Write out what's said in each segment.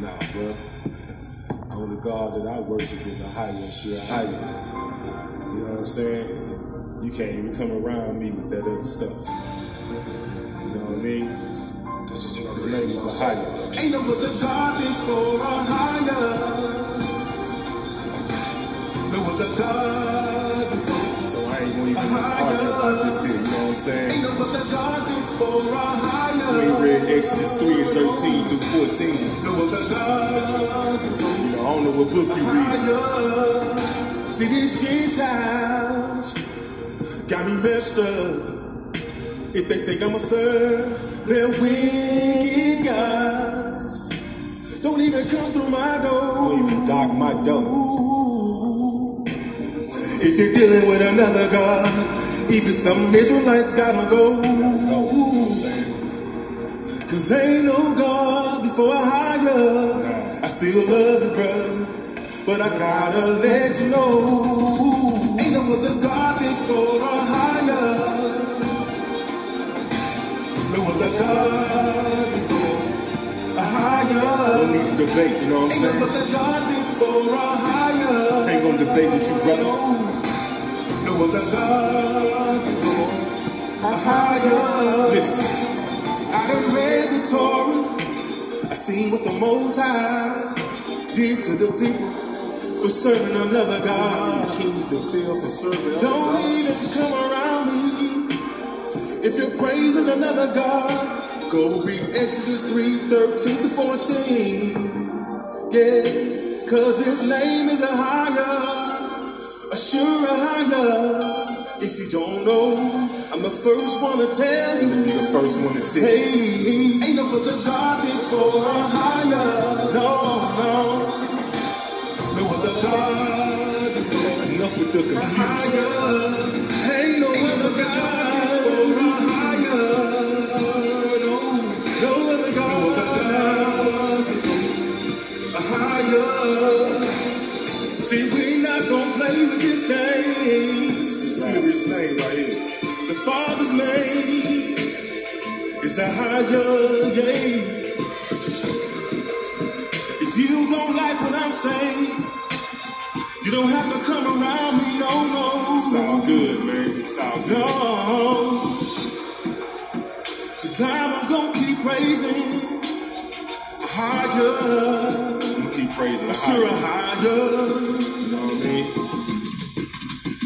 Nah, bro. The only God that I worship is Ahayah. You know what I'm saying? You can't even come around me with that other stuff. You know what I mean? His name is Ahayah. Ain't no other God before Ahayah. No other God before. So I ain't gonna even argue about this here. You know what I'm saying? Ain't no other God before Ahayah. We read Exodus 3:13-14. I don't know what book you read. See, these Gentiles got me messed up. If they think I'ma serve their wicked gods, don't even come through my door. Don't even knock my door. If you're dealing with another god, even some Israelites gotta go. Cause ain't no God before Ahayah. I still love you, bruh, but I gotta let you know. Ain't no other God before Ahayah. No other God before Ahayah. No need to debate, you know what I'm saying? Ain't no other God before Ahayah. Ain't gonna debate with you, brother. No other God before Ahayah. Listen. I done read the Torah, I seen what the Most High did to the people for serving another God. Kings to feel for serving. Don't even come around me if you're praising another God. Go read Exodus 3:13-14. Yeah, cause his name is Ahayah, a sure Ahayah. If you don't know, I'm the first one to tell you. You're the first one to tell you. Hey, ain't no other God before Ahayah. No. No other God before. Enough with the confusion. Hey, no other God before Ahayah. No other God before Ahayah. See, we not gonna play with this game. This is a serious name right here. The Father's name is Ahayah, yeah. If you don't like what I'm saying, you don't have to come around me, no. It's all good, man. It's all good. No. Cause I'm gonna keep praising Ahayah. I'm gonna keep praising Ahayah. Sure, Ahayah. You know what I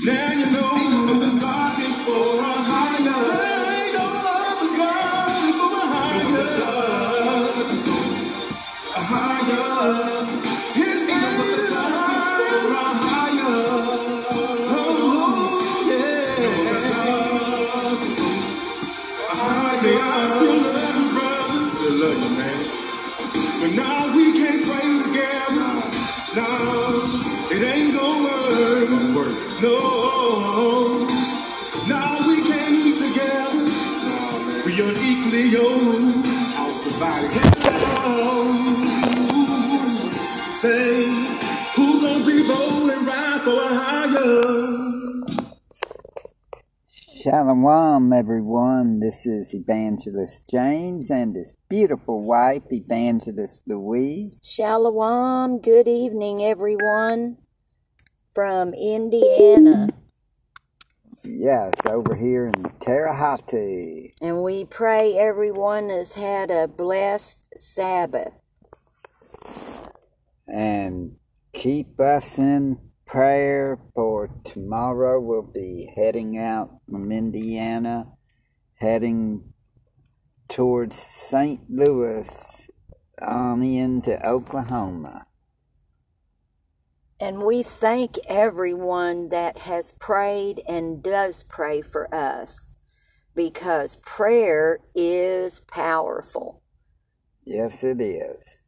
mean? Now you know. Ain't no other God before Ahayah. There ain't no other God before Ahayah. Ahayah. His name is Ahayah. Oh, yeah. Ahayah. See, I still love you, brother. Still love you, man. But now we can't pray together. No, it ain't gonna work. No, now we can't eat together. No, we are equally yoked. House divided. Say, who gonna be bold and ride for Ahayah? Shalom, everyone. This is Evangelist James and his beautiful wife, Evangelist Louise. Shalom. Good evening, everyone. From Indiana. Yes, over here in Terahati. And we pray everyone has had a blessed Sabbath. And keep us in prayer, for tomorrow we'll be heading out from Indiana, heading towards St. Louis, on into Oklahoma. And we thank everyone that has prayed and does pray for us, because prayer is powerful. Yes, it is.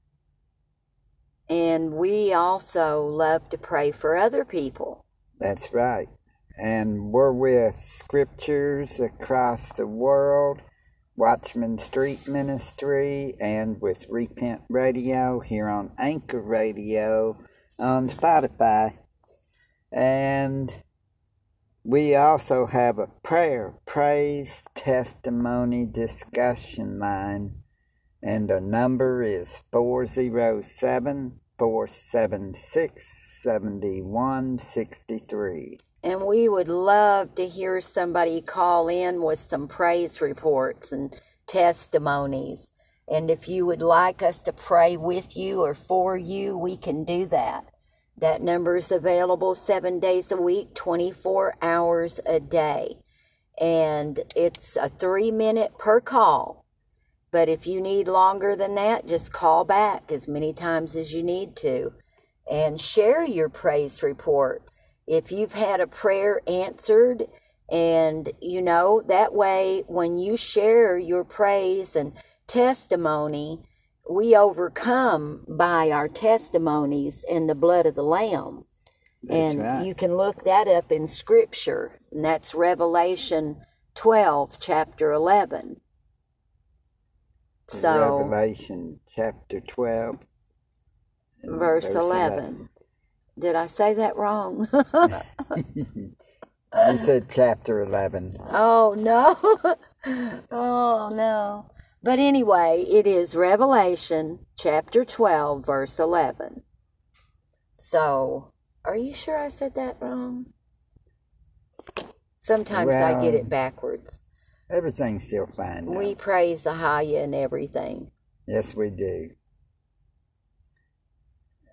And we also love to pray for other people. That's right. And we're with Scriptures Across the World, Watchman Street Ministry, and with Repent Radio here on Anchor Radio, on Spotify. And we also have a prayer, praise, testimony, discussion line and the number is 407-476-7163. And we would love to hear somebody call in with some praise reports and testimonies. And if you would like us to pray with you or for you, we can do that. That number is available 7 days a week, 24 hours a day. And it's a 3-minute per call. But if you need longer than that, just call back as many times as you need to. And share your praise report. If you've had a prayer answered, and, you know, that way when you share your praise and testimony, we overcome by our testimonies in the blood of the Lamb. That's and right. You can look that up in Scripture, and that's Revelation 12, chapter 11. So, Revelation chapter 12, verse 11. Did I say that wrong? You said chapter 11. Oh, no. Oh, no. But anyway, it is Revelation chapter 12, verse 11. So, are you sure I said that wrong? Sometimes I get it backwards. Everything's still fine now. We praise Ahayah and everything. Yes, we do.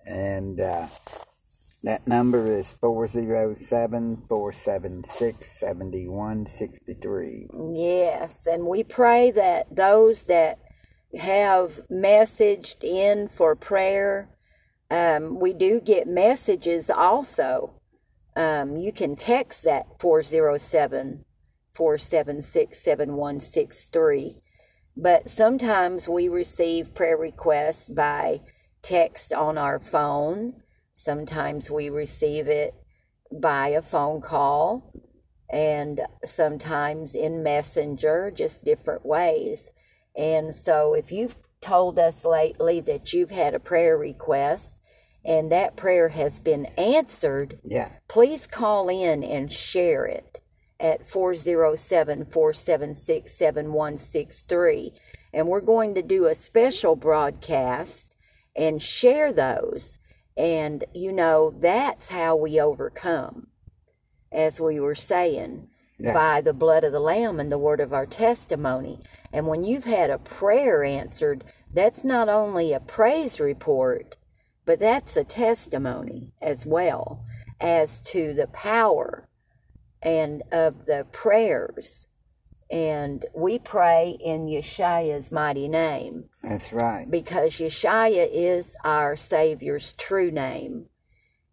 And that number is 407-476-7163. Yes, and we pray that those that have messaged in for prayer, we do get messages also. You can text that 407-476-7163. But sometimes we receive prayer requests by text on our phone. Sometimes we receive it by a phone call, and sometimes in Messenger, just different ways. And so if you've told us lately that you've had a prayer request and that prayer has been answered, please call in and share it at 407-476-7163. And we're going to do a special broadcast and share those. And, you know, that's how we overcome, as we were saying, by the blood of the Lamb and the word of our testimony. And when you've had a prayer answered, that's not only a praise report, but that's a testimony as well as to the power and of the prayers. And we pray in Yeshua's mighty name. That's right. Because Yeshua is our Savior's true name.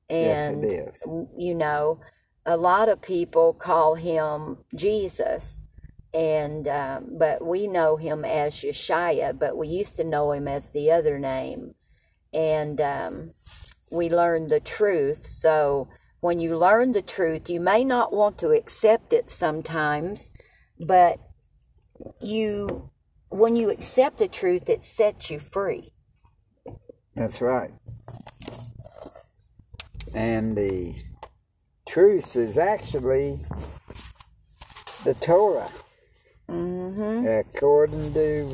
And, yes, it is. You know, a lot of people call him Jesus, and but we know him as Yeshua, but we used to know him as the other name. And we learned the truth. So when you learn the truth, you may not want to accept it sometimes. But you, when you accept the truth, it sets you free. That's right. And the truth is actually the Torah. Mm-hmm. According to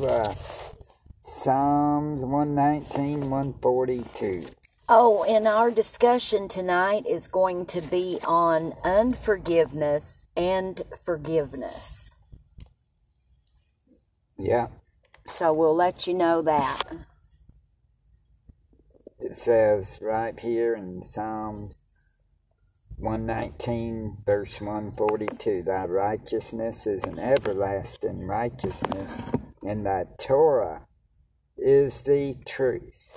Psalms 119, 142. Oh, and our discussion tonight is going to be on unforgiveness and forgiveness. Yeah. So we'll let you know that. It says right here in Psalm 119, verse 142, thy righteousness is an everlasting righteousness, and thy Torah is the truth.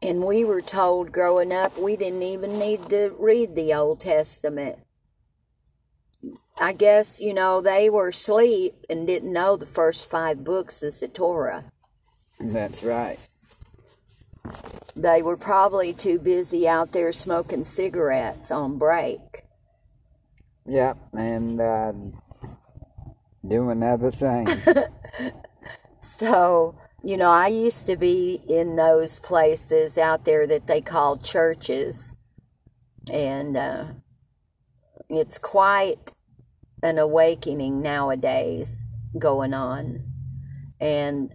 And we were told growing up we didn't even need to read the Old Testament. I guess, you know, they were asleep and didn't know the first 5 books is the Torah. That's right. They were probably too busy out there smoking cigarettes on break. Yep, and doing other things. So, you know, I used to be in those places out there that they called churches. And it's quite an awakening nowadays going on, and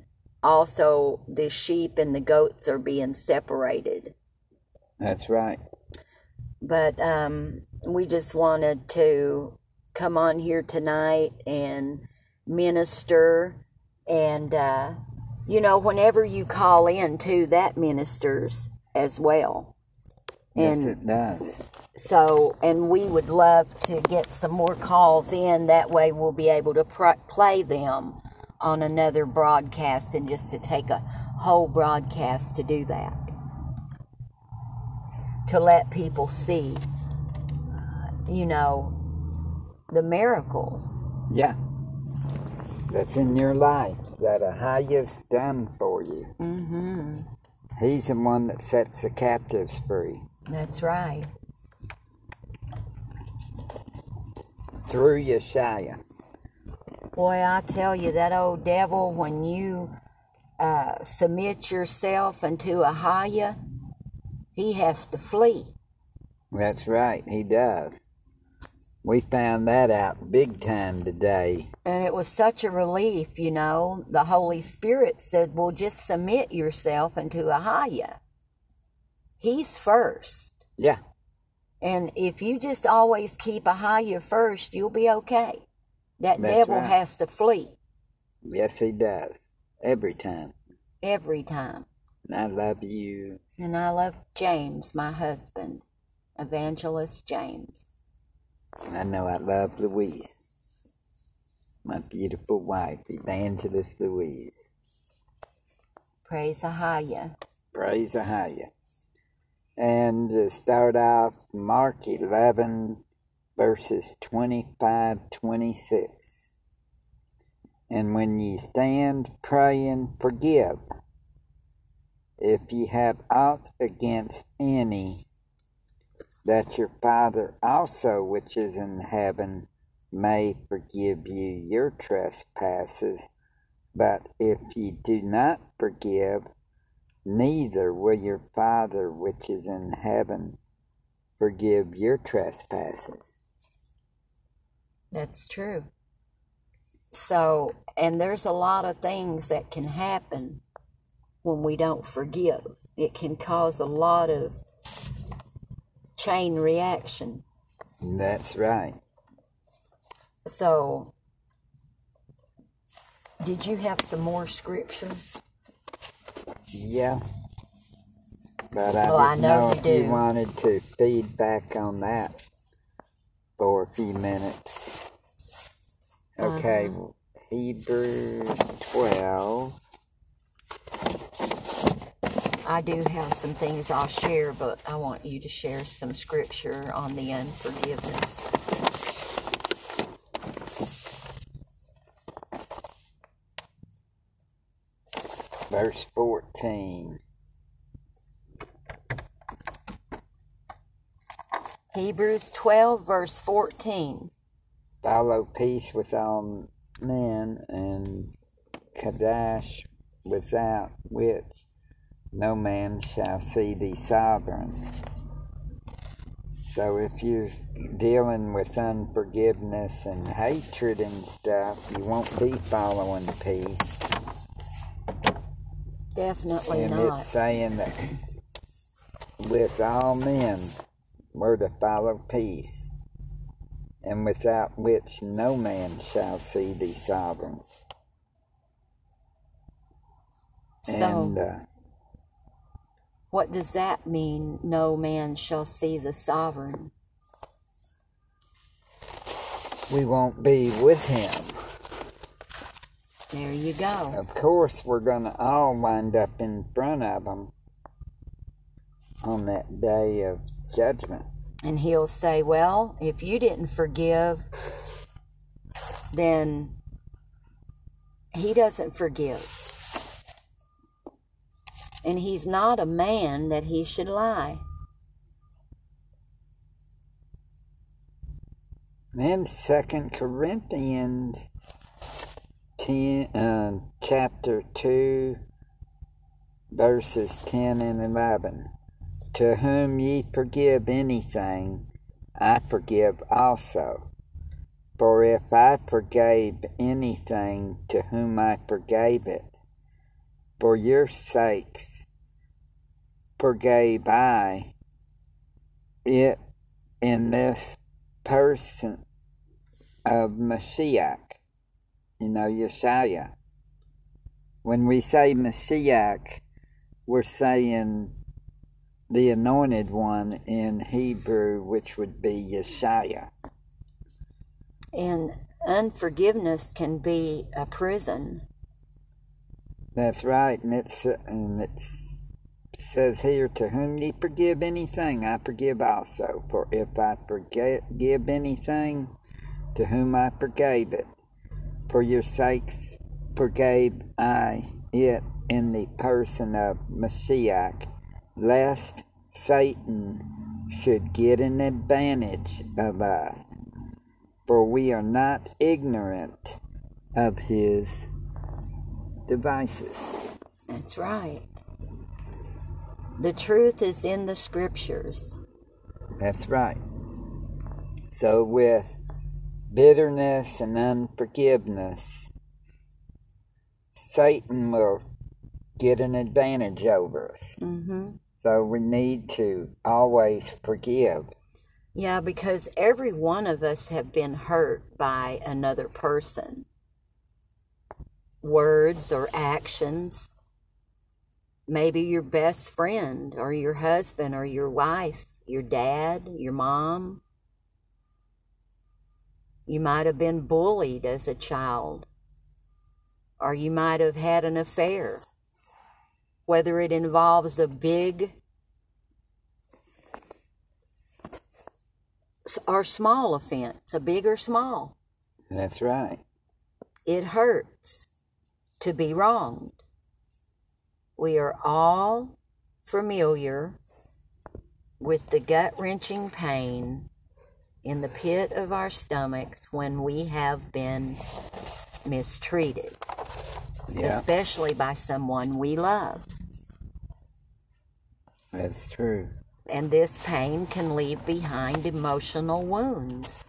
Also, the sheep and the goats are being separated. That's right. But we just wanted to come on here tonight and minister. And, you know, whenever you call in, too, that ministers as well. And yes, it does. So, and we would love to get some more calls in. That way we'll be able to play them on another broadcast, and just to take a whole broadcast to do that. To let people see, you know, the miracles. Yeah. That's in your life. That Ahayah's done for you. Mm-hmm. He's the one that sets the captives free. That's right. Through Yeshua. Boy, I tell you, that old devil, when you submit yourself unto Ahayah, he has to flee. That's right, he does. We found that out big time today. And it was such a relief, you know. The Holy Spirit said, well, just submit yourself unto Ahayah. He's first. Yeah. And if you just always keep Ahayah first, you'll be okay. That's devil right. Has to flee. Yes, he does. Every time. Every time. And I love you. And I love James, my husband, Evangelist James. I know I love Louise, my beautiful wife, Evangelist Louise. Praise Ahayah. Praise Ahayah. And to start off, Mark 11, verses 25-26. And when ye stand praying, forgive. If ye have aught against any, that your Father also which is in heaven may forgive you your trespasses. But if ye do not forgive, neither will your Father which is in heaven forgive your trespasses. That's true. So, and there's a lot of things that can happen when we don't forgive. It can cause a lot of chain reaction. That's right. So, did you have some more scripture? Yeah. But I didn't know if you wanted to feed back on that for a few minutes. Okay, Hebrews 12. I do have some things I'll share, but I want you to share some scripture on the unforgiveness. Verse 14. Hebrews 12, verse 14. Follow peace with all men, and Qadosh, without which no man shall see thee sovereign. So if you're dealing with unforgiveness and hatred and stuff, you won't be following peace. Definitely and not. And it's saying that with all men we're to follow peace, and without which no man shall see thee sovereign. So, and, what does that mean, no man shall see the sovereign? We won't be with him. There you go. Of course, we're going to all wind up in front of him on that day of judgment. And he'll say, well, if you didn't forgive, then he doesn't forgive. And he's not a man that he should lie. Then 2 Corinthians 10, chapter 2, verses 10 and 11. To whom ye forgive anything, I forgive also. For if I forgave anything to whom I forgave it, for your sakes forgave I it in this person of Mashiach, Yeshua. When we say Mashiach, we're saying the anointed one in Hebrew, which would be Yeshua. And unforgiveness can be a prison. That's right. It says here, to whom ye forgive anything, I forgive also. For if I forgive anything, to whom I forgave it, for your sakes forgave I it in the person of Mashiach, lest Satan should get an advantage of us, for we are not ignorant of his devices. That's right. The truth is in the Scriptures. That's right. So with bitterness and unforgiveness, Satan will get an advantage over us. Mm-hmm. So we need to always forgive. Yeah, because every one of us have been hurt by another person. Words or actions. Maybe your best friend or your husband or your wife, your dad, your mom. You might have been bullied as a child, or you might have had an affair, whether it involves a big or small offense, a big or small. That's right. It hurts to be wronged. We are all familiar with the gut-wrenching pain in the pit of our stomachs when we have been mistreated, especially by someone we love. That's true. And this pain can leave behind emotional wounds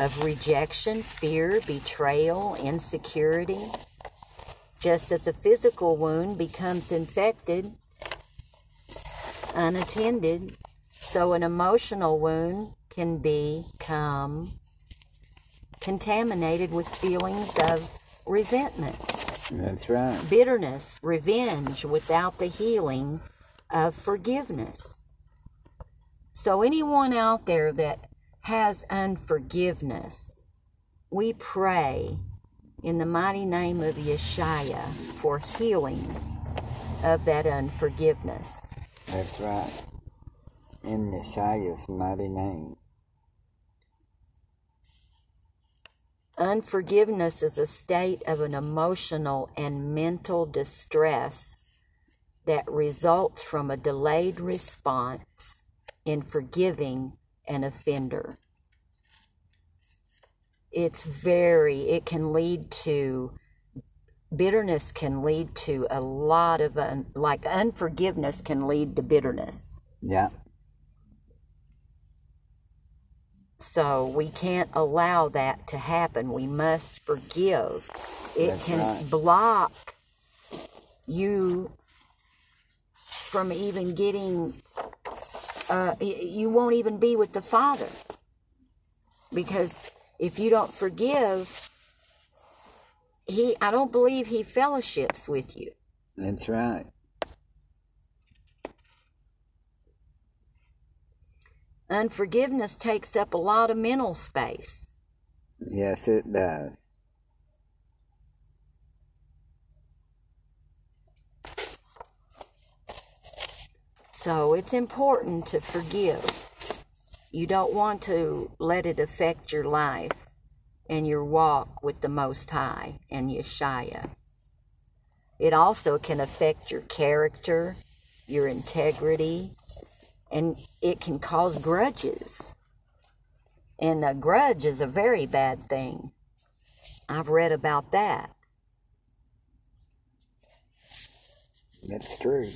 of rejection, fear, betrayal, insecurity. Just as a physical wound becomes infected, unattended, so an emotional wound can become contaminated with feelings of resentment. That's right. Bitterness, revenge, without the healing of forgiveness. So anyone out there that has unforgiveness, we pray in the mighty name of Yeshua for healing of that unforgiveness. That's right. In Yeshua's mighty name. Unforgiveness is a state of an emotional and mental distress that results from a delayed response in forgiving an offender. It can lead to, bitterness can lead to a lot of, unforgiveness can lead to bitterness. Yeah. So we can't allow that to happen. We must forgive. It can block you from even getting, you won't even be with the Father. Because if you don't forgive, I don't believe he fellowships with you. That's right. Unforgiveness takes up a lot of mental space. Yes, it does. So it's important to forgive. You don't want to let it affect your life and your walk with the Most High and Yeshua. It also can affect your character, your integrity, and it can cause grudges. And a grudge is a very bad thing. I've read about that. That's true.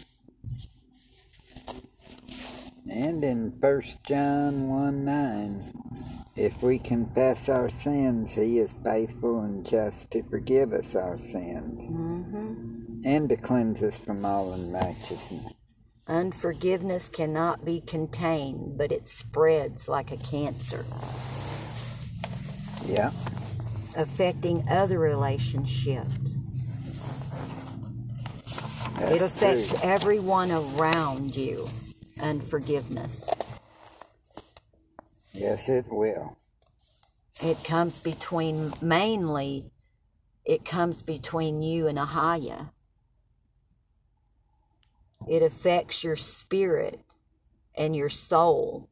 And in 1 John 1:9, if we confess our sins, he is faithful and just to forgive us our sins. Mm-hmm. and to cleanse us from all unrighteousness. Unforgiveness cannot be contained, but it spreads like a cancer. Yeah. Affecting other relationships. That's it affects true. Everyone around you. Unforgiveness. Yes, it will. It comes between you and Ahayah. It affects your spirit and your soul,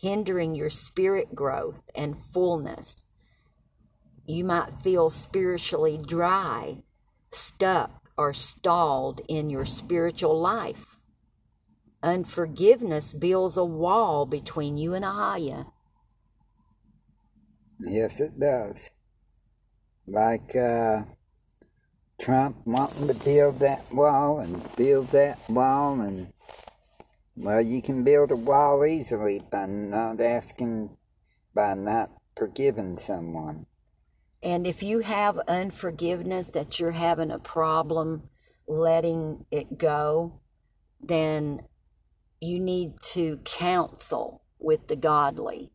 hindering your spirit growth and fullness. You might feel spiritually dry, stuck, or stalled in your spiritual life. Unforgiveness builds a wall between you and Ahayah. Yes, it does. Like Trump wanting to build that wall and build that wall, and well, you can build a wall easily by not forgiving someone. And if you have unforgiveness that you're having a problem letting it go, then you need to counsel with the godly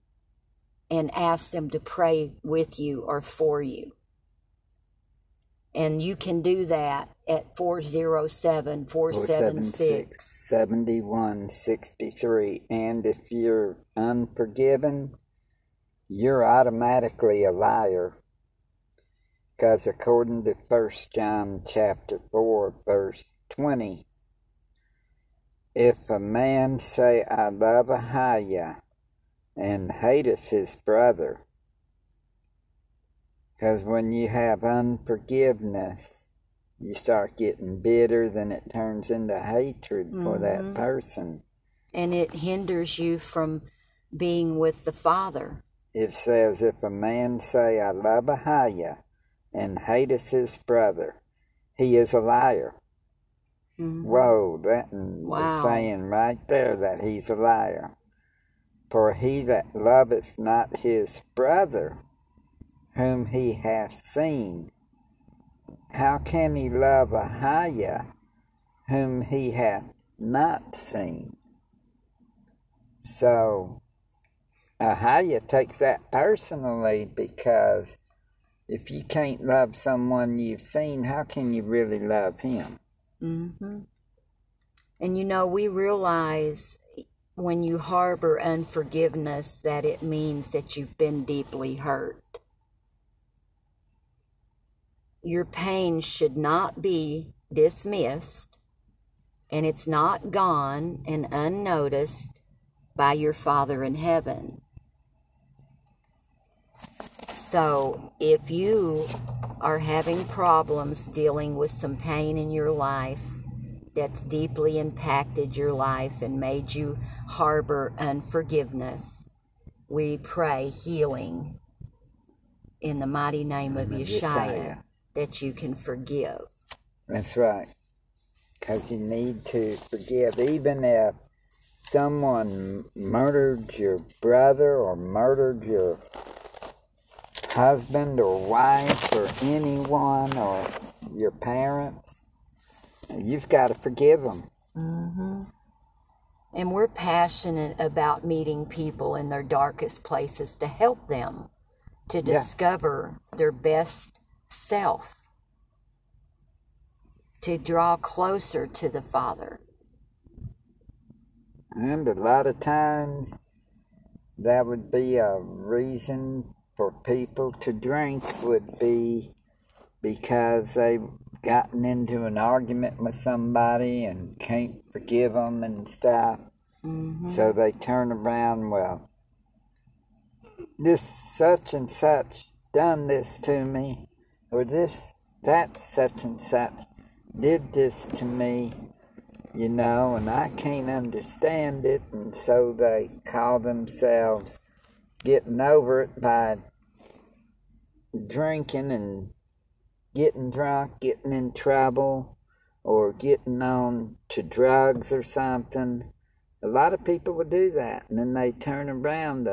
and ask them to pray with you or for you. And you can do that at 407-476-7163. And if you're unforgiven, you're automatically a liar. Because according to 1 John chapter 4, verse 20, if a man say, I love Ahayah, and hateth his brother, because when you have unforgiveness, you start getting bitter, then it turns into hatred for that person. And it hinders you from being with the Father. It says, if a man say, I love Ahayah, and hateth his brother, he is a liar. Mm-hmm. Whoa, that is saying right there that he's a liar. For he that loveth not his brother, whom he hath seen, how can he love Ahayah, whom he hath not seen? So, Ahayah takes that personally, because if you can't love someone you've seen, how can you really love him? Mm-hmm. And you know, we realize when you harbor unforgiveness that it means that you've been deeply hurt. Your pain should not be dismissed, and it's not gone and unnoticed by your Father in heaven. So if you are having problems dealing with some pain in your life that's deeply impacted your life and made you harbor unforgiveness, we pray healing in the mighty name of Yeshua, that you can forgive. That's right. Because you need to forgive. Even if someone murdered your brother or murdered your husband or wife or anyone or your parents, you've got to forgive them. Mm-hmm. And we're passionate about meeting people in their darkest places to help them to discover their best self, to draw closer to the Father. And a lot of times that would be a reason for people to drink, would be because they've gotten into an argument with somebody and can't forgive them and stuff. Mm-hmm. So they turn around, well, this such and such done this to me, or this, that such and such did this to me, you know, and I can't understand it. And so they call themselves getting over it by drinking and getting drunk, getting in trouble, or getting on to drugs or something. A lot of people will do that, and then they turn around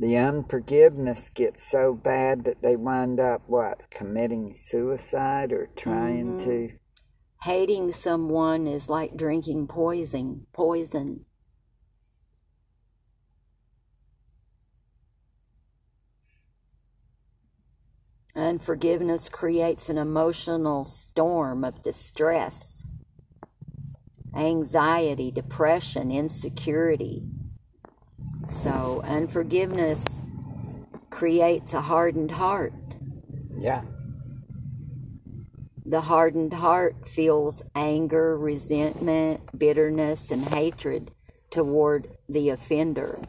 The unforgiveness gets so bad that they wind up, what, committing suicide or trying to? Hating someone is like drinking poison. Unforgiveness creates an emotional storm of distress, anxiety, depression, insecurity. So unforgiveness creates a hardened heart. Yeah. The hardened heart feels anger, resentment, bitterness, and hatred toward the offender.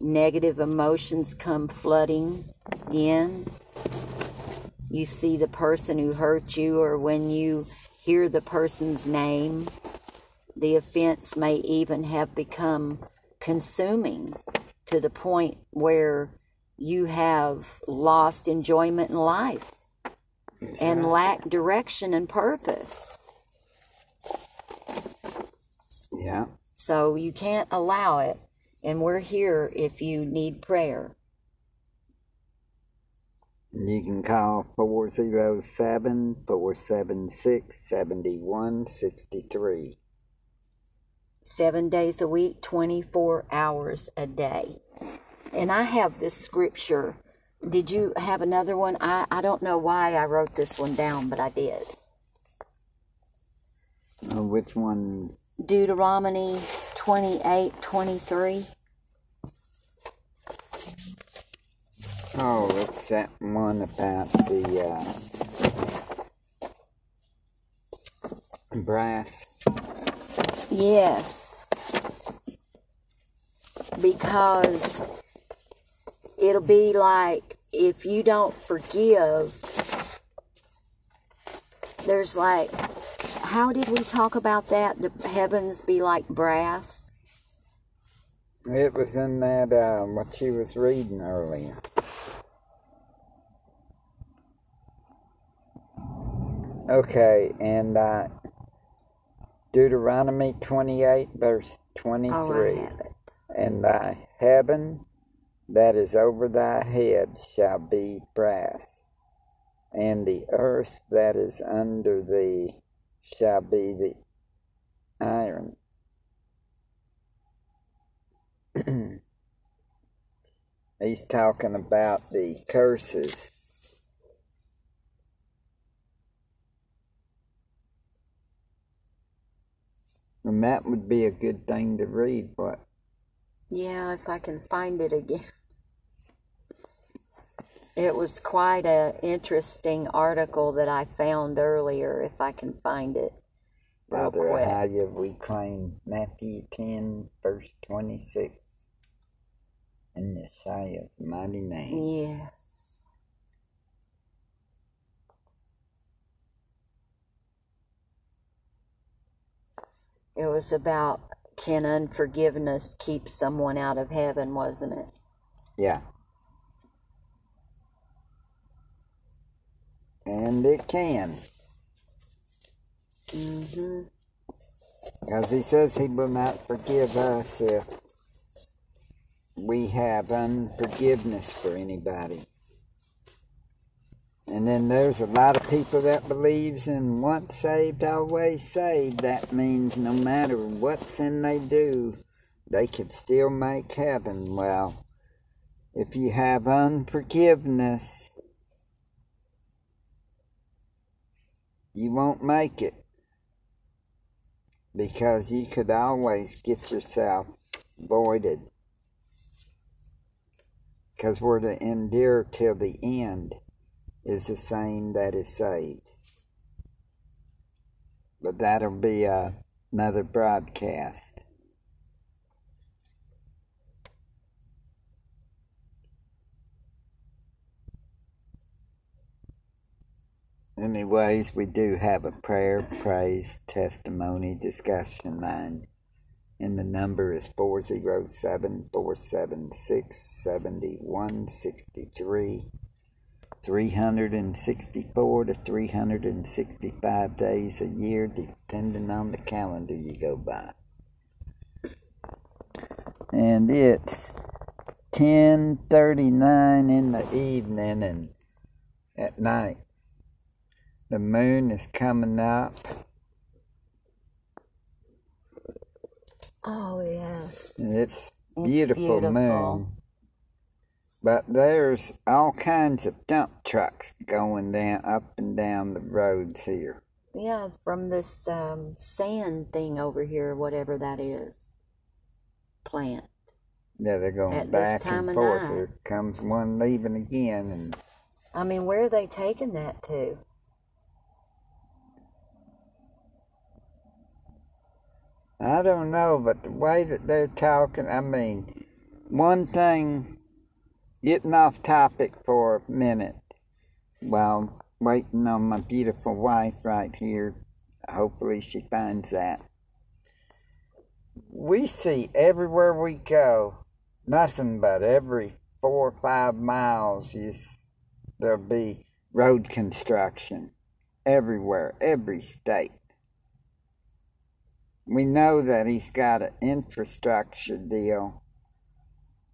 Negative emotions come flooding in. You see the person who hurt you, or when you hear the person's name, the offense may even have become consuming to the point where you have lost enjoyment in life and lack direction and purpose. Yeah. So you can't allow it, and we're here if you need prayer. You can call 407-476-7163. 7 days a week, 24 hours a day. And I have this scripture. Did you have another one? I don't know why I wrote this one down, but I did. Which one? Deuteronomy 28:23. Oh, it's that one about the brass. Yes, because it'll be like if you don't forgive, there's like, how did we talk about that? The heavens be like brass? It was in that, what she was reading earlier. Okay, and Deuteronomy 28, verse 23. Oh, I have it. And thy heaven that is over thy head shall be brass, and the earth that is under thee shall be the iron. He's talking about the curses. And that would be a good thing to read, but... Yeah, if I can find it again. It was quite an interesting article that I found earlier, if I can find it real quick. Brother Ahayah, we claim Matthew 10, verse 26, in Yeshua's mighty name. Yes. It was about, can unforgiveness keep someone out of heaven, wasn't it? Yeah. And it can. Mm-hmm. Because he says he will not forgive us if we have unforgiveness for anybody. And then there's a lot of people that believes in once saved, always saved. That means no matter what sin they do, they could still make heaven. Well, if you have unforgiveness, you won't make it. Because you could always get yourself voided. Because we're to endure till the end. Is the same that is saved. But that'll be another broadcast. Anyways, we do have a prayer, praise, testimony, discussion line. And the number is 407-476-7163. 364 to 365 days a year, depending on the calendar you go by. And it's 10:39 in the evening and at night. The moon is coming up. Oh, yes. And it's beautiful moon. But there's all kinds of dump trucks going down, up and down the roads here. Yeah, from this sand thing over here, whatever that is. Plant. Yeah, they're going at back this time and forth. Night. There comes one leaving again. And I mean, where are they taking that to? I don't know, but the way that they're talking, I mean, one thing, getting off topic for a minute while waiting on my beautiful wife right here. Hopefully she finds that. We see everywhere we go, nothing but every 4 or 5 miles, there'll be road construction everywhere, every state. We know that he's got an infrastructure deal,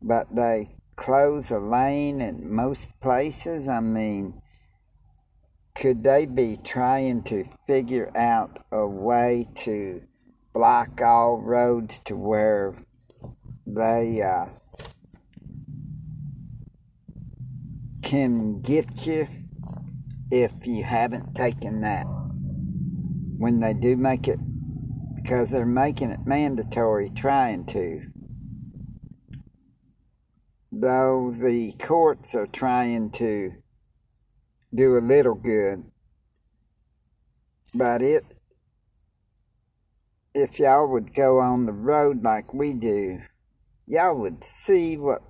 but they close a lane in most places. I mean, could they be trying to figure out a way to block all roads to where they can get you if you haven't taken that? When they do make it, because they're making it mandatory, trying to. Though the courts are trying to do a little good. But if y'all would go on the road like we do, y'all would see what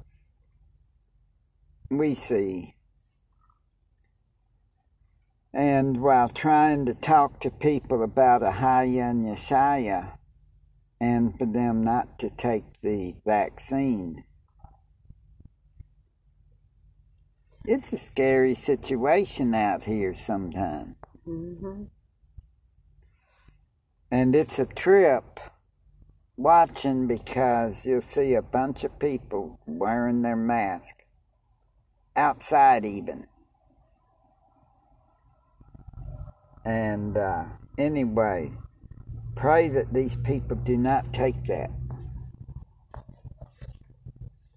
we see. And while trying to talk to people about Ahayah and Yeshua, and for them not to take the vaccine. It's a scary situation out here sometimes. Mm-hmm. And it's a trip watching, because you'll see a bunch of people wearing their mask, outside even. And anyway, pray that these people do not take that.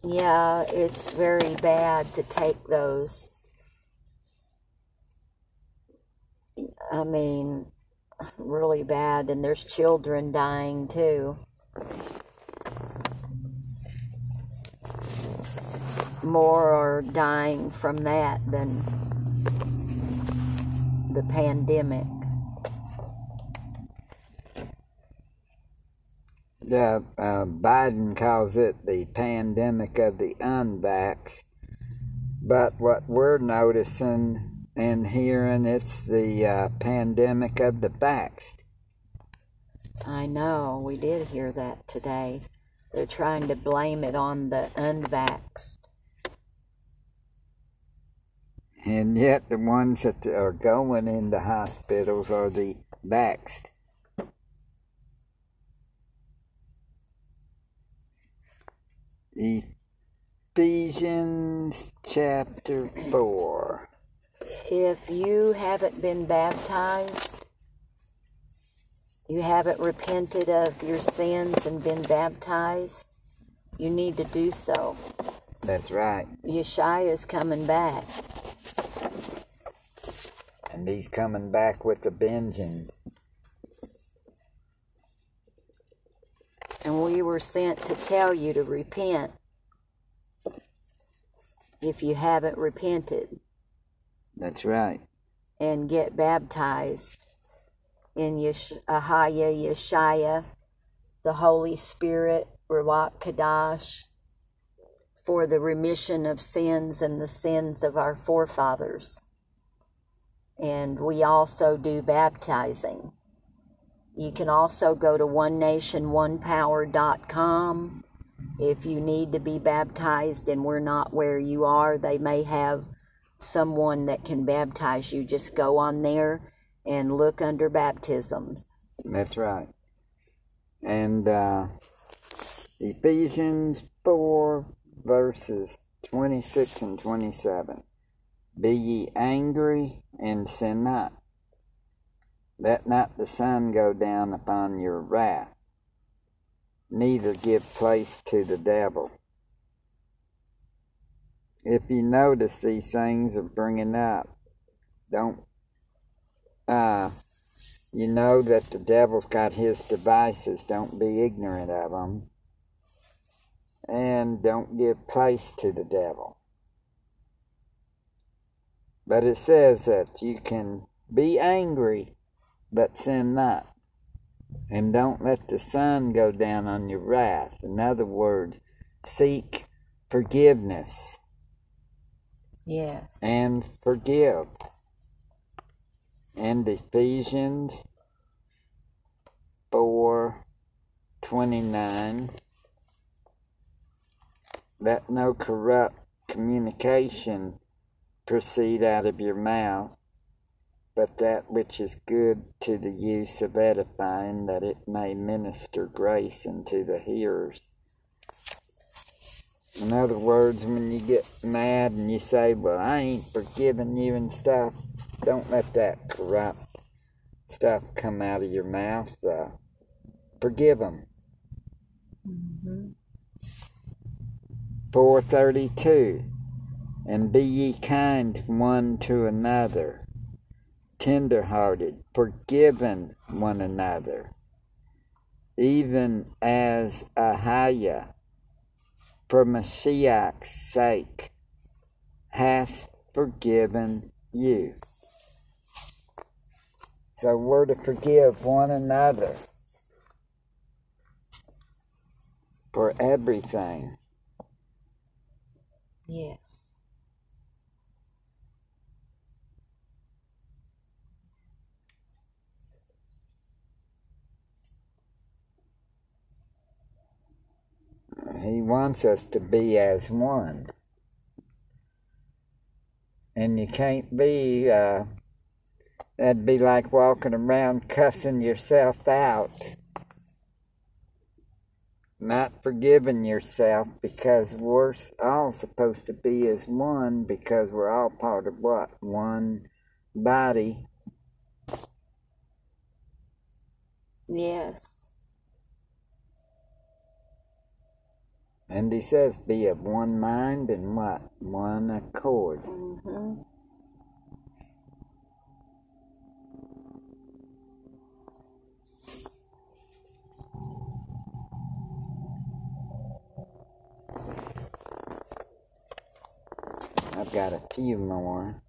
Yeah, it's very bad to take those. I mean, really bad. And there's children dying too. More are dying from that than the pandemic. Yeah, Biden calls it the pandemic of the unvax. But what we're noticing and hearing, it's the pandemic of the vaxxed. I know, we did hear that today. They're trying to blame it on the unvaxxed. And yet the ones that are going into hospitals are the vaxxed. Ephesians chapter 4. If you haven't been baptized, you haven't repented of your sins and been baptized, you need to do so. That's right. Yeshua is coming back. And he's coming back with a vengeance. And we were sent to tell you to repent if you haven't repented. That's right. And get baptized in Ahayah, Yeshua, the Holy Spirit, Ruach Kadosh, for the remission of sins and the sins of our forefathers. And we also do baptizing. You can also go to onenationonepower.com if you need to be baptized and we're not where you are. They may have someone that can baptize you. Just go on there and look under baptisms. That's right. And Ephesians 4, verses 26 and 27. Be ye angry and sin not. Let not the sun go down upon your wrath, neither give place to the devil. If you notice, these things are bringing up. You know that the devil's got his devices. Don't be ignorant of them. And don't give place to the devil. But it says that you can be angry, but sin not. And don't let the sun go down on your wrath. In other words, seek forgiveness. Yes. And forgive. And Ephesians 4:29. Let no corrupt communication proceed out of your mouth, but that which is good to the use of edifying, that it may minister grace unto the hearers. In other words, when you get mad and you say, well, I ain't forgiving you and stuff, don't let that corrupt stuff come out of your mouth. Forgive them. Mm-hmm. 4:32. And be ye kind one to another, tender-hearted, forgiving one another, even as Ahayah, for Mashiach's sake, hath forgiven you. So we're to forgive one another for everything. Yes. He wants us to be as one. And you can't be... That'd be like walking around cussing yourself out, not forgiving yourself, because we're all supposed to be as one, because we're all part of what? One body. Yes. And he says, be of one mind and what? One accord. Mm-hmm. I've got a few more.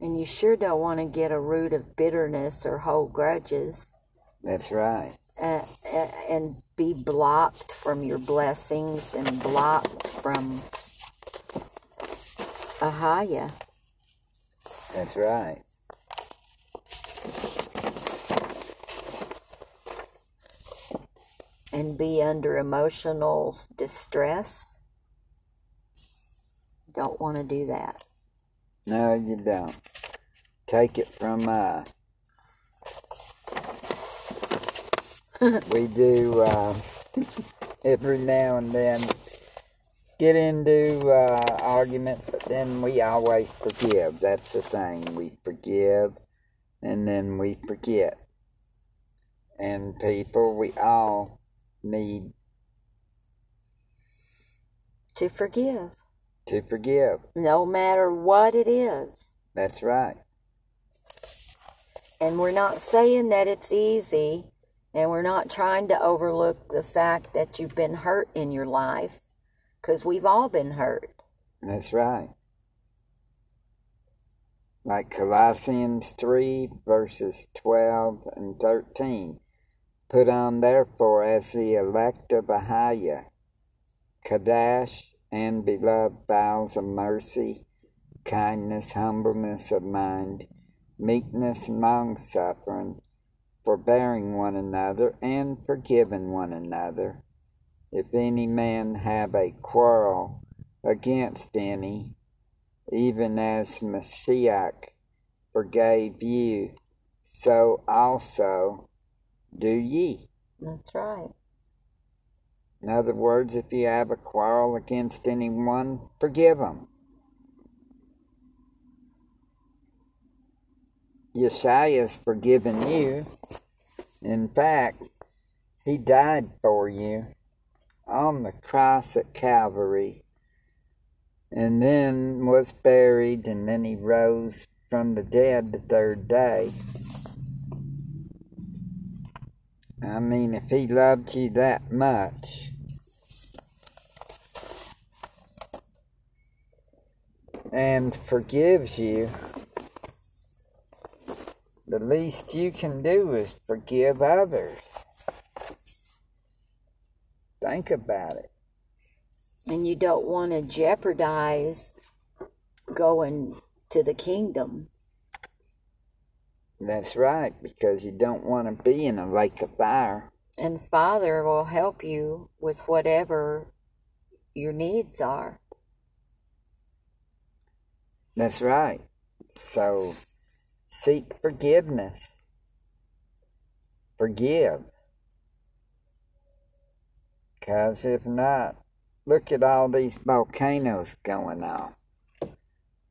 And you sure don't want to get a root of bitterness or hold grudges. That's right. And be blocked from your blessings and blocked from Ahayah. That's right. And be under emotional distress. Don't want to do that. No, you don't. Take it from we do every now and then get into arguments, but then we always forgive. That's the thing. We forgive, and then we forget. And people, we all need to forgive. To forgive. No matter what it is. That's right. And we're not saying that it's easy, and we're not trying to overlook the fact that you've been hurt in your life, because we've all been hurt. That's right. Like Colossians 3, verses 12 and 13. Put on, therefore, as the elect of Ahayah, Qadosh, and beloved, vows of mercy, kindness, humbleness of mind, meekness, and long-suffering, forbearing one another, and forgiving one another. If any man have a quarrel against any, even as Mashiach forgave you, so also do ye. That's right. In other words, if you have a quarrel against anyone, forgive them. Yeshua's forgiven you. In fact, he died for you on the cross at Calvary, and then was buried, and then he rose from the dead the third day. I mean, if he loved you that much, and forgives you, the least you can do is forgive others. Think about it. And you don't want to jeopardize going to the kingdom. That's right, because you don't want to be in a lake of fire. And Father will help you with whatever your needs are. That's right. So, seek forgiveness. Forgive. Because if not, look at all these volcanoes going on.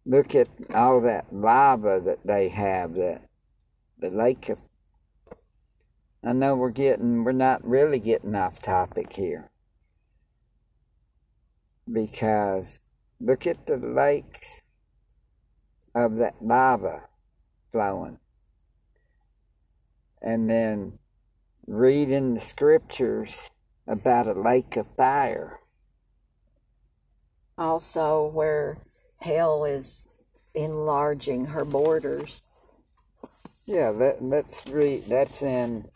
Look at all that lava that they have, the lake of... I know we're not really getting off topic here. Because look at the lakes of that lava flowing. And then read in the scriptures about a lake of fire. Also where hell is enlarging her borders. Yeah, let's read. That's in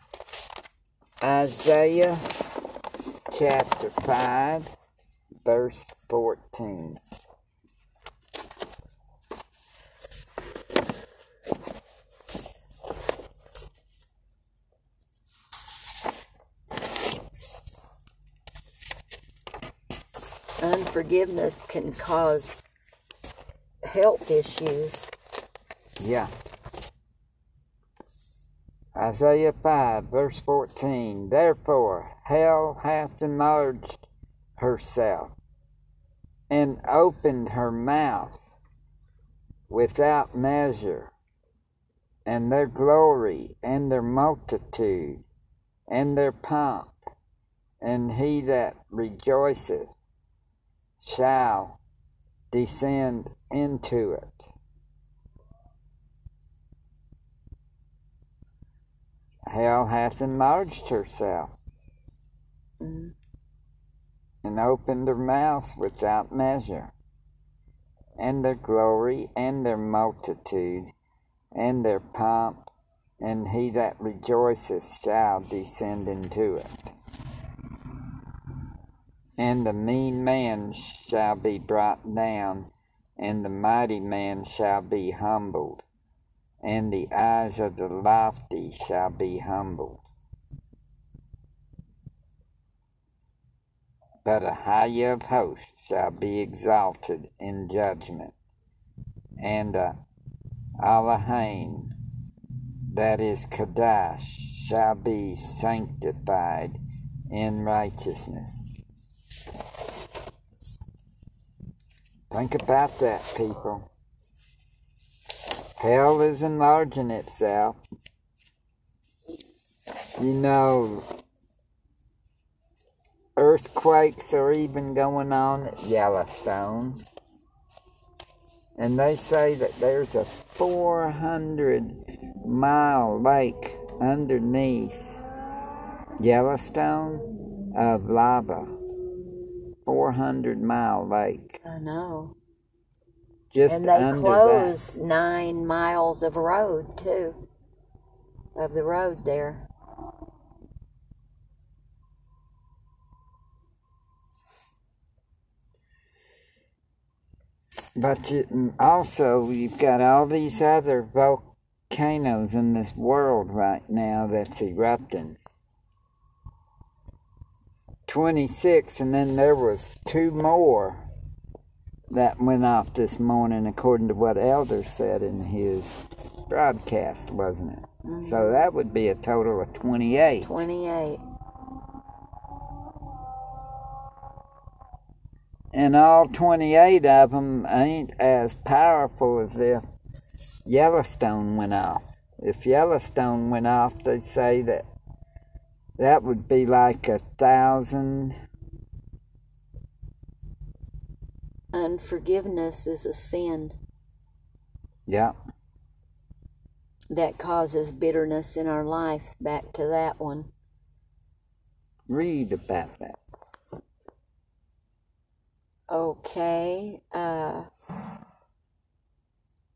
Isaiah chapter 5, verse 14. Unforgiveness can cause health issues. Yeah. Isaiah 5, verse 14. Therefore, hell hath enlarged herself and opened her mouth without measure, and their glory, and their multitude, and their pomp, and he that rejoiceth shall descend into it. Hell hath enlarged herself and opened her mouth without measure, and their glory, and their multitude, and their pomp, and he that rejoiceth shall descend into it. And the mean man shall be brought down, and the mighty man shall be humbled, and the eyes of the lofty shall be humbled. But Ahayah of hosts shall be exalted in judgment, and Elohim, that is Qadosh, shall be sanctified in righteousness. Think about that, people. Hell is enlarging itself. You know, earthquakes are even going on at Yellowstone. And they say that there's a 400-mile lake underneath Yellowstone of lava. 400-mile lake. I know. Just and they closed 9 miles of road, too. Of the road there. But you've got all these other volcanoes in this world right now that's erupting. 26, and then there was 2 more that went off this morning, according to what Elder said in his broadcast, wasn't it? Mm-hmm. So that would be a total of 28. and all 28 of them ain't as powerful as if Yellowstone went off. If Yellowstone went off, they say that that would be like 1,000. Unforgiveness is a sin. Yeah. That causes bitterness in our life. Back to that one. Read about that. Okay.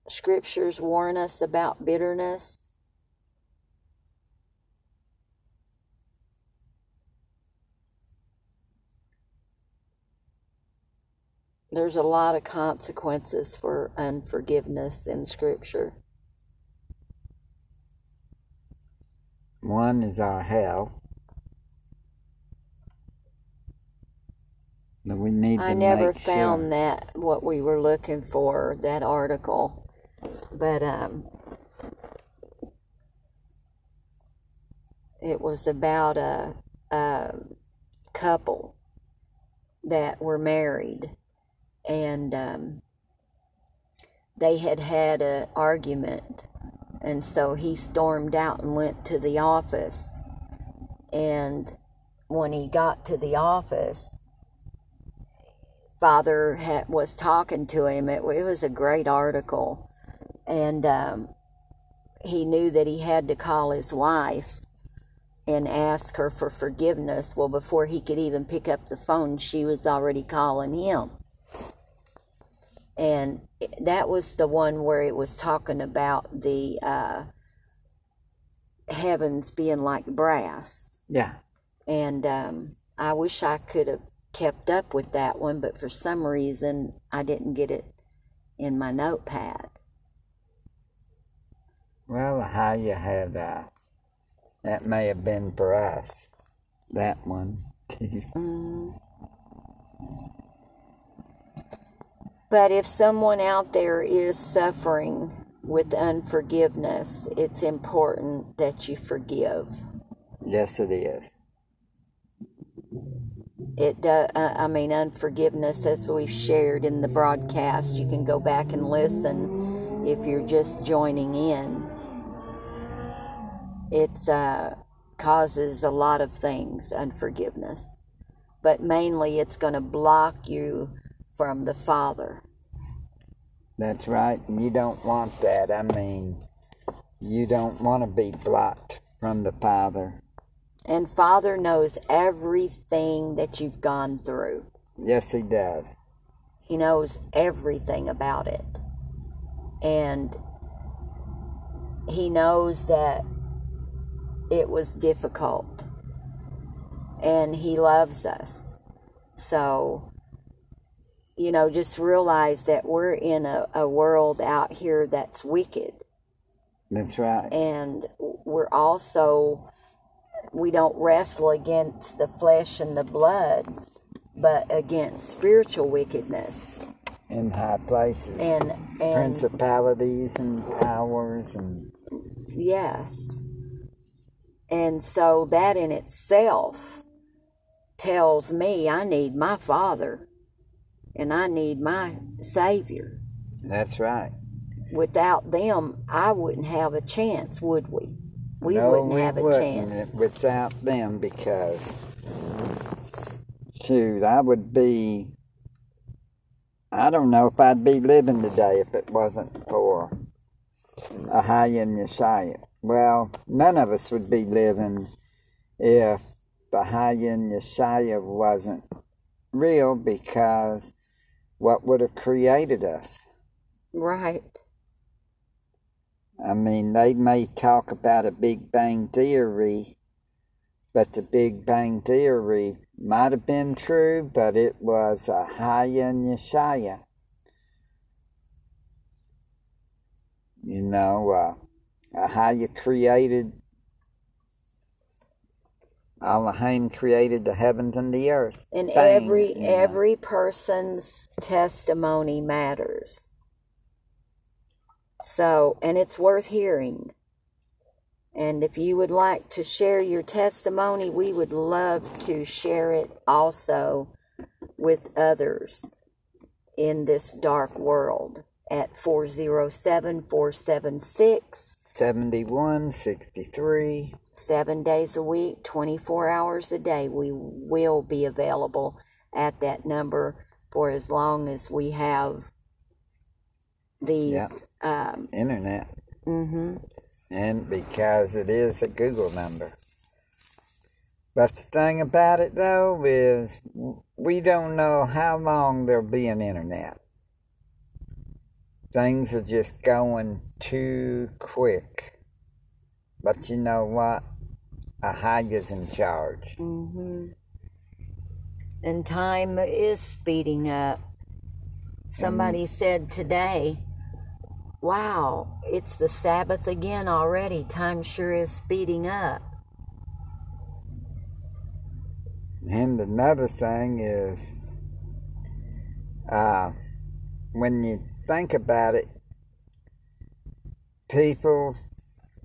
Scriptures warn us about bitterness. There's a lot of consequences for unforgiveness in Scripture. One is our hell. That we need to I never found that what we were looking for, that article. But it was about a couple that were married, and they had had an argument, and so he stormed out and went to the office. And when he got to the office, Father was talking to him. It was a great article, and he knew that he had to call his wife and ask her for forgiveness. Well, before he could even pick up the phone, she was already calling him. And that was the one where it was talking about the heavens being like brass. Yeah. And I wish I could have kept up with that one, but for some reason I didn't get it in my notepad. Well, how you had that may have been for us, that one too. But if someone out there is suffering with unforgiveness, it's important that you forgive. Yes, it is. It does. I mean, unforgiveness, as we've shared in the broadcast, you can go back and listen if you're just joining in. It's causes a lot of things, unforgiveness, but mainly it's going to block you from the Father. That's right, and you don't want that. I mean, you don't want to be blocked from the Father. And Father knows everything that you've gone through. Yes, He does. He knows everything about it. And He knows that it was difficult. And He loves us. So, you know, just realize that we're in a world out here that's wicked. That's right. And we're also... we don't wrestle against the flesh and the blood, but against spiritual wickedness. In high places. And principalities and powers. And yes. And so that in itself tells me I need my Father and I need my Savior. That's right. Without them, I wouldn't have a chance, would we? We wouldn't have a chance. Without them, because, shoot, I don't know if I'd be living today if it wasn't for Ahayah and Yeshua. Well, none of us would be living if Ahayah and Yeshua wasn't real, because what would have created us? Right. I mean, they may talk about a Big Bang Theory, but the Big Bang Theory might have been true, but it was Ahayah and Yeshua. You know, Ahayah created, Elohim created the heavens and the earth. And every person's testimony matters. So, and it's worth hearing. And if you would like to share your testimony, we would love to share it also with others. in this dark world at 407-476-7163. 7 days a week, 24 hours a day. We will be available at that number for as long as we have these... Yep. Internet. Mm-hmm. And because it is a Google number. But the thing about it, though, is we don't know how long there'll be an internet. Things are just going too quick. But you know what? Ahayah's in charge. Mm-hmm. And time is speeding up. Somebody said today, wow, it's the Sabbath again already. Time sure is speeding up. And another thing is, when you think about it, people,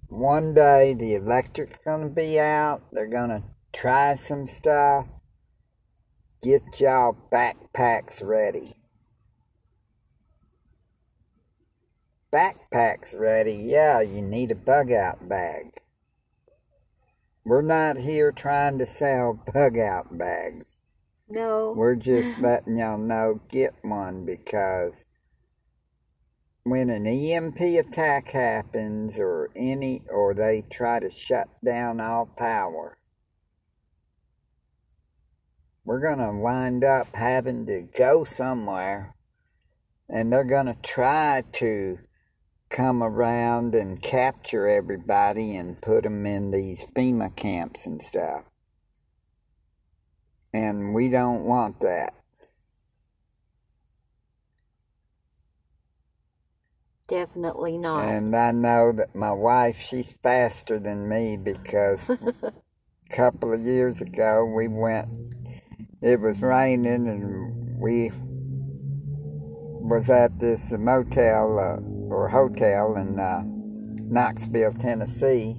one day the electric's going to be out, they're going to try some stuff, get y'all backpacks ready. Backpacks ready, yeah, you need a bug out bag. We're not here trying to sell bug-out bags. No. We're just letting y'all know, get one, because when an EMP attack happens or they try to shut down all power, we're going to wind up having to go somewhere, and they're going to try to come around and capture everybody and put them in these FEMA camps and stuff. And we don't want that. Definitely not. And I know that my wife, she's faster than me, because a couple of years ago we went, it was raining, and we was at this motel, or hotel in Knoxville, Tennessee,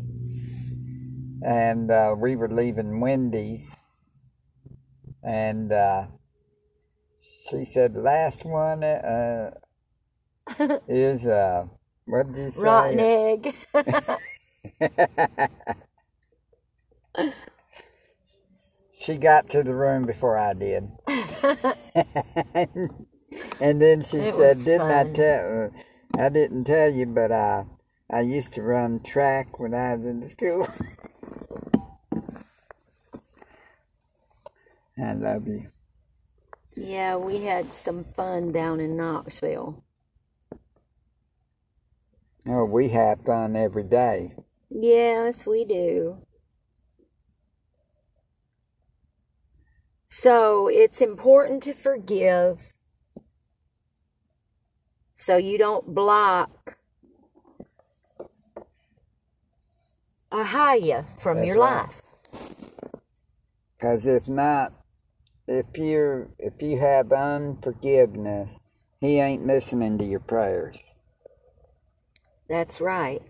and we were leaving Wendy's, and she said, last one is, what did you say? Rotten egg. She got to the room before I did. And then she said, I didn't tell you, but I used to run track when I was in the school. I love you. Yeah, we had some fun down in Knoxville. Oh, we have fun every day. Yes, we do. So it's important to forgive, so you don't block Ahayah from your life. Because if not, if you have unforgiveness, he ain't listening to your prayers. That's right.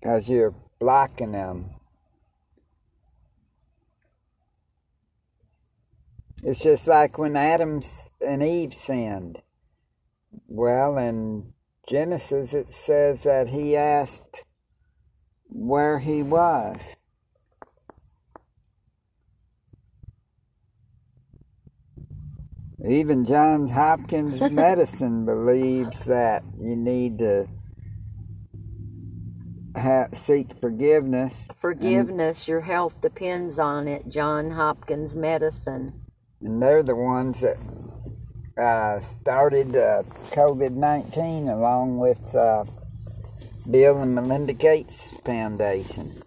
Because you're blocking him. It's just like when Adam and Eve sinned. Well, in Genesis it says that he asked where he was. Even Johns Hopkins Medicine believes that you need to seek forgiveness. Forgiveness, your health depends on it, Johns Hopkins Medicine. And they're the ones that started COVID-19, along with Bill and Melinda Gates Foundation.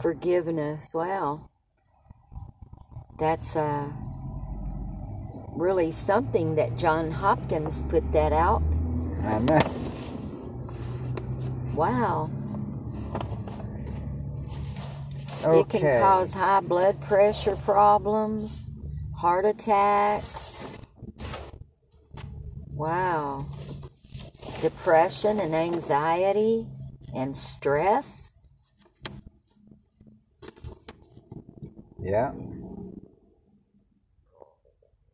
Forgiveness, wow. That's really something that Johns Hopkins put that out. I know. Wow. Okay. It can cause high blood pressure problems, heart attacks. Wow. depression and anxiety and stress. Yeah.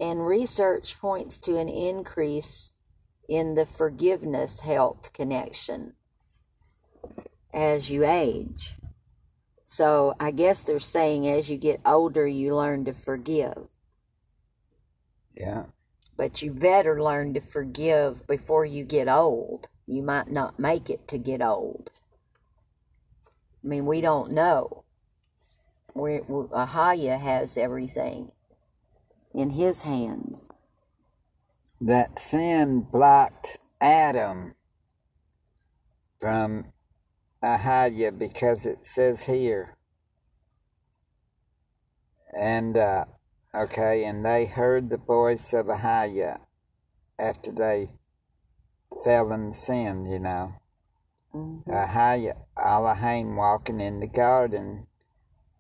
And research points to an increase in the forgiveness health connection as you age. So I guess they're saying as you get older, you learn to forgive. Yeah. But you better learn to forgive before you get old. You might not make it to get old. I mean, we don't know. Ahayah has everything in his hands. That sin blocked Adam from Ahayah, because it says here, and and they heard the voice of Ahayah after they fell in sin, you know. Mm-hmm. Ahayah, Elohim, walking in the garden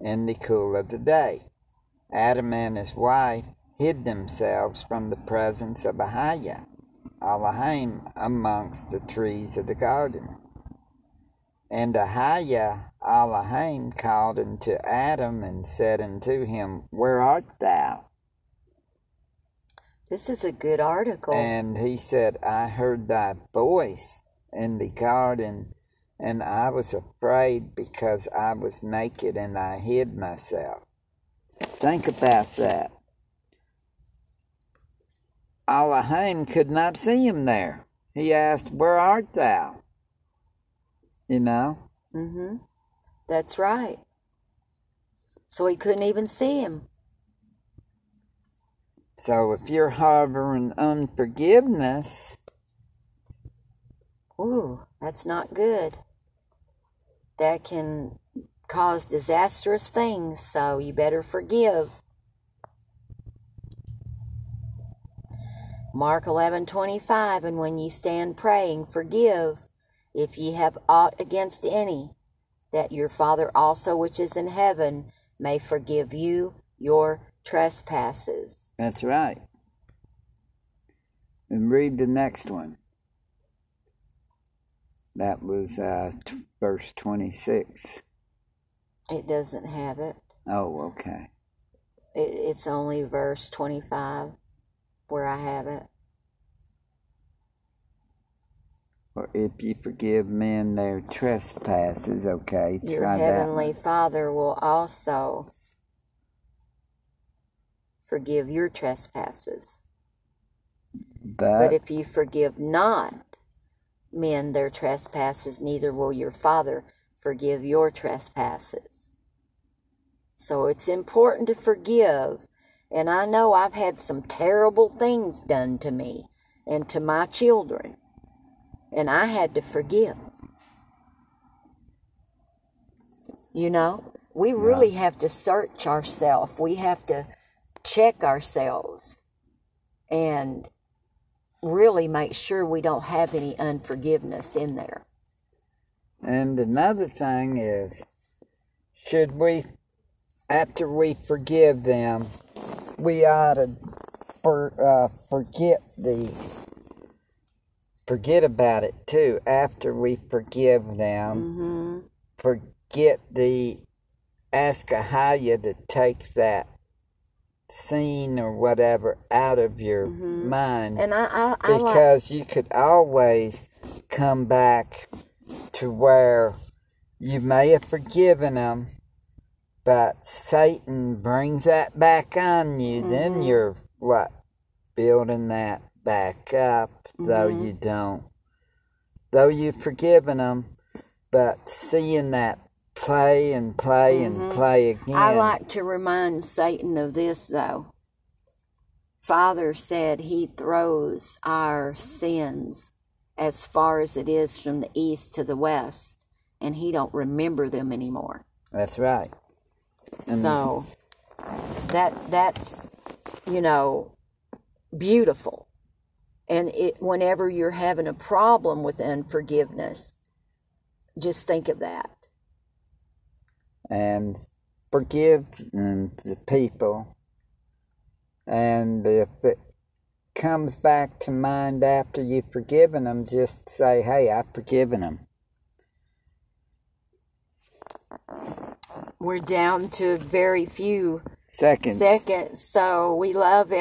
in the cool of the day. Adam and his wife hid themselves from the presence of Ahayah, Elohim, amongst the trees of the garden. And Ahayah, Elohim, called unto Adam and said unto him, Where art thou? This is a good article. And he said, I heard thy voice in the garden, and I was afraid because I was naked and I hid myself. Think about that. Elohim could not see him there. He asked, Where art thou? You know? Mm-hmm. That's right. So he couldn't even see him. So if you're harboring unforgiveness... Ooh, that's not good. That can cause disastrous things, so you better forgive. Mark 11:25, and when ye stand praying, forgive... If ye have aught against any, that your Father also which is in heaven may forgive you your trespasses. That's right. And read the next one. That was verse 26. It doesn't have it. Oh, okay. It's only verse 25 where I have it. Or if you forgive men their trespasses, okay, your heavenly Father will also forgive your trespasses. But if you forgive not men their trespasses, neither will your Father forgive your trespasses. So it's important to forgive. And I know I've had some terrible things done to me and to my children. And I had to forgive. You know, we really have to search ourselves. We have to check ourselves and really make sure we don't have any unforgiveness in there. And another thing is, should we, after we forgive them, we ought to forget about it too. After we forgive them, forget the ask Ahayah to take that scene or whatever out of your mind, and because you could always come back to where you may have forgiven them, but Satan brings that back on you. Then you're building that back up. Though you've forgiven them, but seeing that play again. I like to remind Satan of this, though. Father said he throws our sins as far as it is from the east to the west, and he don't remember them anymore. That's right. And so that's beautiful. And whenever you're having a problem with unforgiveness, just think of that. And forgive the people. And if it comes back to mind after you've forgiven them, just say, hey, I've forgiven them. We're down to very few seconds. So we love